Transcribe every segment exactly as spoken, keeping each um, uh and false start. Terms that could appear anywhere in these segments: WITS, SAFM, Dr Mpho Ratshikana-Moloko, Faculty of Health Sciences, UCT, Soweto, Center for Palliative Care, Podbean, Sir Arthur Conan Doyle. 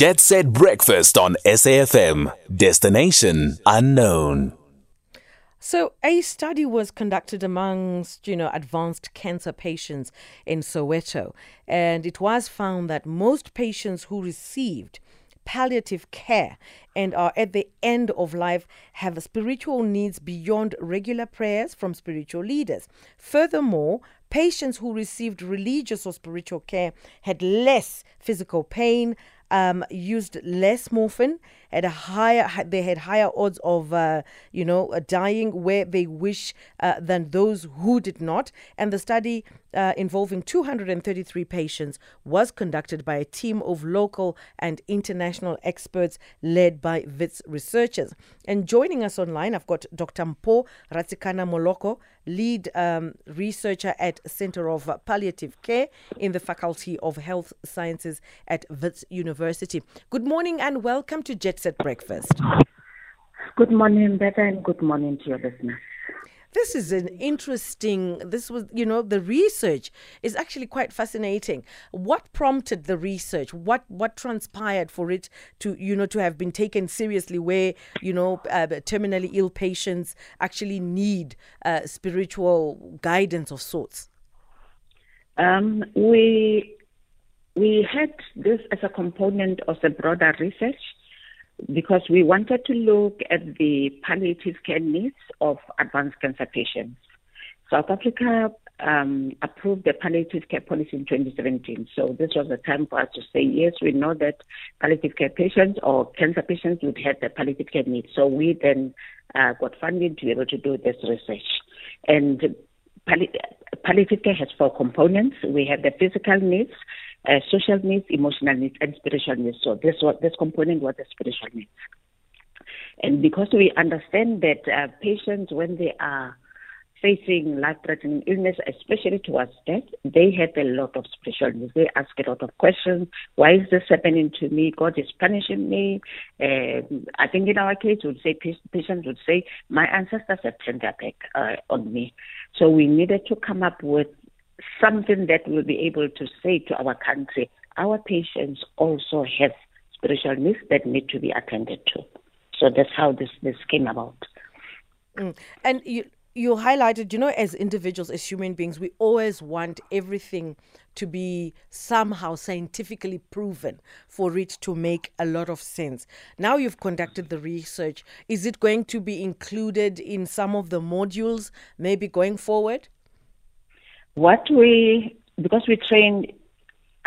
Jet Set Breakfast on S A F M. Destination unknown. So a study was conducted amongst, you know, advanced cancer patients in Soweto, and it was found that most patients who received palliative care and are at the end of life have spiritual needs beyond regular prayers from spiritual leaders. Furthermore, patients who received religious or spiritual care had less physical pain, um, used less morphine, at a higher, they had higher odds of, uh, you know, dying where they wish uh, than those who did not. And the study uh, involving two hundred thirty-three patients was conducted by a team of local and international experts led by WITS researchers. And joining us online, I've got Doctor Mpho Ratshikana-Moloko, lead um, researcher at Center of Palliative Care in the Faculty of Health Sciences at WITS University. Good morning and welcome to Jet At breakfast. Good morning, Beta, and good morning to your listeners. This is an interesting, this was, you know, the research is actually quite fascinating. What prompted the research? What what transpired for it to, you know, to have been taken seriously where, you know, uh, terminally ill patients actually need uh, spiritual guidance of sorts? Um, we, we had this as a component of the broader research, because we wanted to look at the palliative care needs of advanced cancer patients. South Africa um, approved the palliative care policy in twenty seventeen. So this was the time for us to say, yes, we know that palliative care patients or cancer patients would have the palliative care needs. So we then uh, got funding to be able to do this research. And palli- palliative care has four components. We have the physical needs, Uh, social needs, emotional needs, and spiritual needs. So this was, this component was the spiritual needs. And because we understand that uh, patients, when they are facing life-threatening illness, especially towards death, they have a lot of spiritual needs. They ask a lot of questions. Why is this happening to me? God is punishing me. Uh, I think in our case, would say patients would say, my ancestors have turned their back uh, on me. So we needed to come up with something that will be able to say to our country, our patients also have spiritual needs that need to be attended to. So that's how this, this came about. Mm. And you you highlighted, you know, as individuals, as human beings, we always want everything to be somehow scientifically proven for it to make a lot of sense. Now you've conducted the research. Is it going to be included in some of the modules, maybe going forward? What we, because we train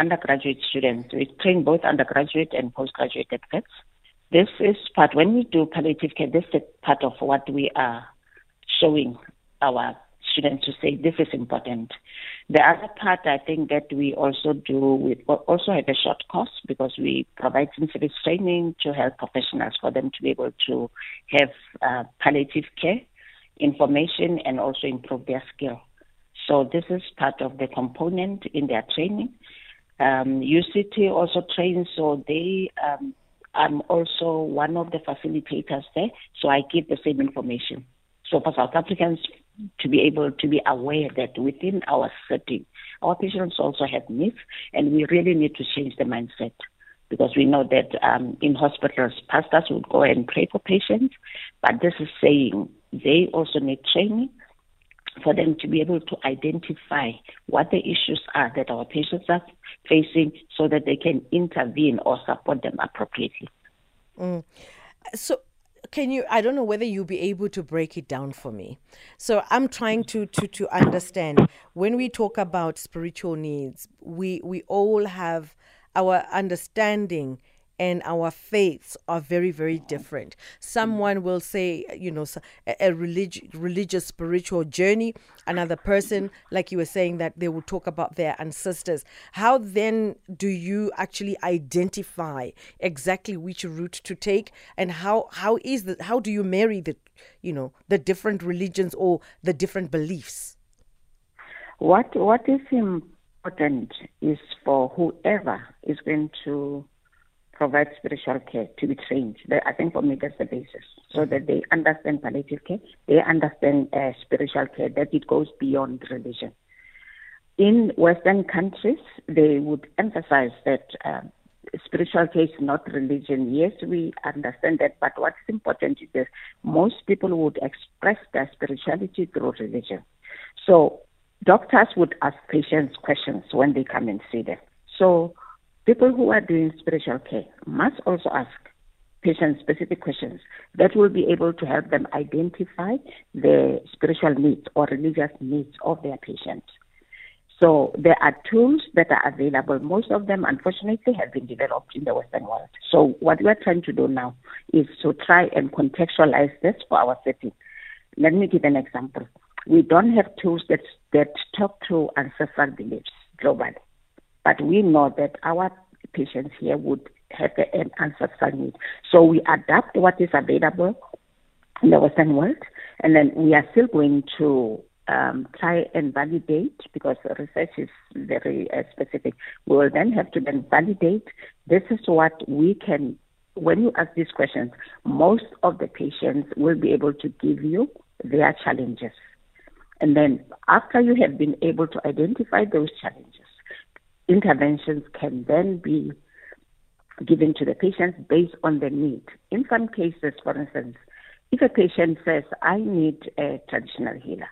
undergraduate students, we train both undergraduate and postgraduate experts. This is part, when we do palliative care, this is part of what we are showing our students to say, this is important. The other part I think that we also do, we also have a short course because we provide in-service training to health professionals for them to be able to have uh, palliative care information and also improve their skill. So this is part of the component in their training. Um, U C T also trains, so they, um, I'm also one of the facilitators there, so I give the same information. So for South Africans to be able to be aware that within our setting, our patients also have needs, and we really need to change the mindset because we know that um, in hospitals, pastors would go and pray for patients, but this is saying they also need training for them to be able to identify what the issues are that our patients are facing so that they can intervene or support them appropriately. Mm. So can you, I don't know whether you'll be able to break it down for me. So I'm trying to, to, to understand when we talk about spiritual needs, we, we all have our understanding and our faiths are very, very different. Someone will say, you know, a relig- religious, spiritual journey. Another person, like you were saying, that they will talk about their ancestors. How then do you actually identify exactly which route to take, and how how is the how do you marry the, you know, the different religions or the different beliefs? What what is important is for whoever is going to provide spiritual care to be trained. I think for me that's the basis, so that they understand palliative care, they understand uh, spiritual care, that it goes beyond religion. In Western countries, they would emphasize that uh, spiritual care is not religion. Yes, we understand that, but what's important is this. Most people would express their spirituality through religion. So doctors would ask patients questions when they come and see them. So people who are doing spiritual care must also ask patients specific questions that will be able to help them identify the spiritual needs or religious needs of their patients. So there are tools that are available. Most of them, unfortunately, have been developed in the Western world. So what we are trying to do now is to try and contextualize this for our setting. Let me give an example. We don't have tools that that talk to ancestral beliefs globally, but we know that our patients here would have an ancestral need. So we adapt what is available in the Western world, and then we are still going to Um, try and validate, because research is very uh, specific. We will then have to then validate. This is what we can, when you ask these questions, most of the patients will be able to give you their challenges. And then after you have been able to identify those challenges, interventions can then be given to the patients based on the need. In some cases, for instance, if a patient says, I need a traditional healer,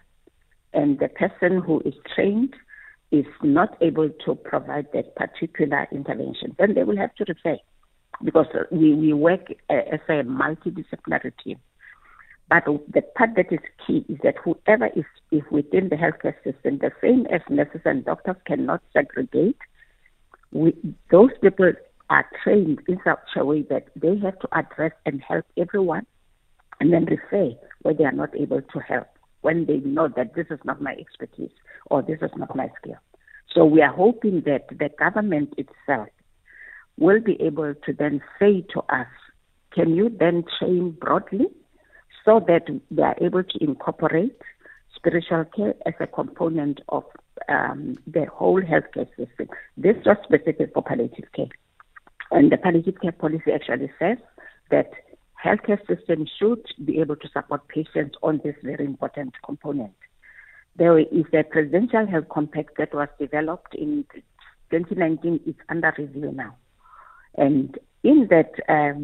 and the person who is trained is not able to provide that particular intervention, then they will have to refer, because we, we work as a multidisciplinary team. But the part that is key is that whoever is, is within the healthcare system, the same as nurses and doctors cannot segregate. We, those people are trained in such a way that they have to address and help everyone, and then refer where they are not able to help, when they know that this is not my expertise or this is not my skill. So we are hoping that the government itself will be able to then say to us, can you then train broadly so that they are able to incorporate spiritual care as a component of um, the whole healthcare system. This was specific for palliative care. And the palliative care policy actually says that healthcare system should be able to support patients on this very important component. There is a presidential health compact that was developed in twenty nineteen. It's under review now. And in that um,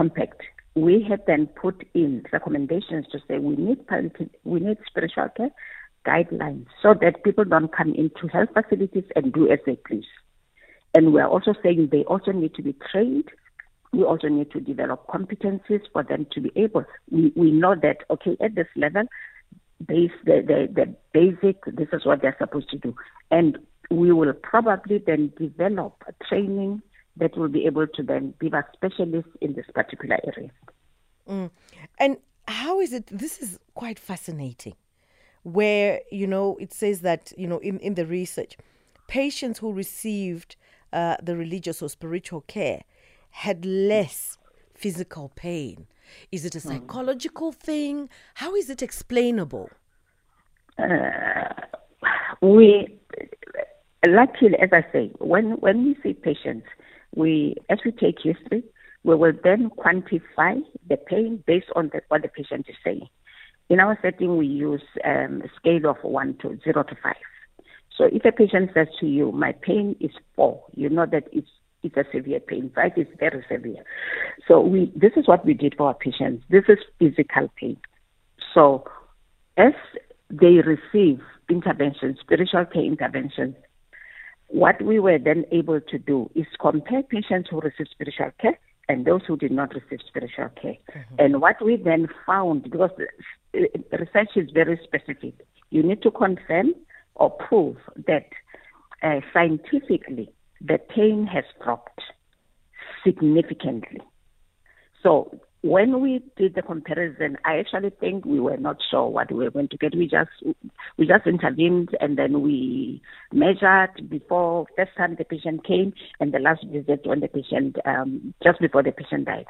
compact, we had then put in recommendations to say we need palliative, we need spiritual care guidelines so that people don't come into health facilities and do as they please. And we're also saying they also need to be trained. We also need to develop competencies for them to be able. We, we know that, okay, at this level, base, the, the, the basic, this is what they're supposed to do. And we will probably then develop a training that will be able to then be a specialist in this particular area. Mm. And how is it, this is quite fascinating, where, you know, it says that, you know, in, in the research, patients who received uh, the religious or spiritual care had less physical pain. Is it a psychological thing? How is it explainable? Uh, we, luckily, as I say, when, when we see patients, we, as we take history, we will then quantify the pain based on the, what the patient is saying. In our setting, we use um, a scale of one to zero to five. So if a patient says to you, my pain is four, you know that it's It's a severe pain, right? It's very severe. So we, this is what we did for our patients. This is physical pain. So as they receive interventions, spiritual care interventions, what we were then able to do is compare patients who received spiritual care and those who did not receive spiritual care. Mm-hmm. And what we then found, because research is very specific, you need to confirm or prove that uh, scientifically, the pain has dropped significantly. So when we did the comparison, I actually think we were not sure what we were going to get. We just we just intervened, and then we measured before first time the patient came and the last visit when the patient, um, just before the patient died.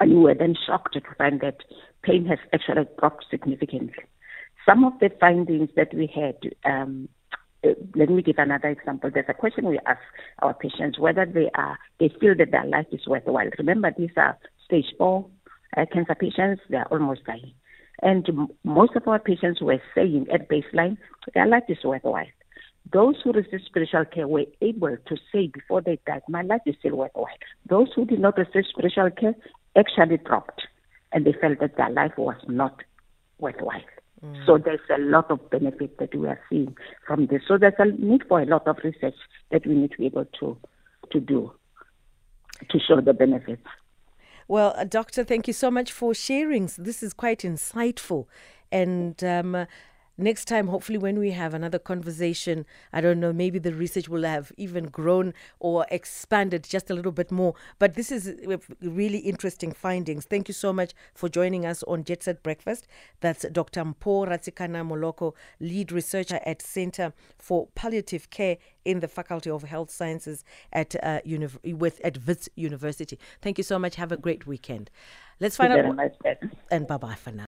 And we were then shocked to find that pain has actually dropped significantly. Some of the findings that we had, um, let me give another example. There's a question we ask our patients whether they are they feel that their life is worthwhile. Remember, these are stage four uh, cancer patients. They are almost dying. And m- most of our patients were saying at baseline, their life is worthwhile. Those who received spiritual care were able to say before they died, my life is still worthwhile. Those who did not receive spiritual care actually dropped, and they felt that their life was not worthwhile. Mm. So there's a lot of benefit that we are seeing from this. So there's a need for a lot of research that we need to be able to, to do to show the benefits. Well, uh, Doctor, thank you so much for sharing. This is quite insightful. And um, uh, next time, hopefully when we have another conversation, I don't know, maybe the research will have even grown or expanded just a little bit more. But this is really interesting findings. Thank you so much for joining us on Jet Set Breakfast. That's Doctor Mpho Ratshikana-Moloko, lead researcher at Center for Palliative Care in the Faculty of Health Sciences at uh, uni- with at WITS University. Thank you so much. Have a great weekend. Let's find out. Nice, and bye-bye for now.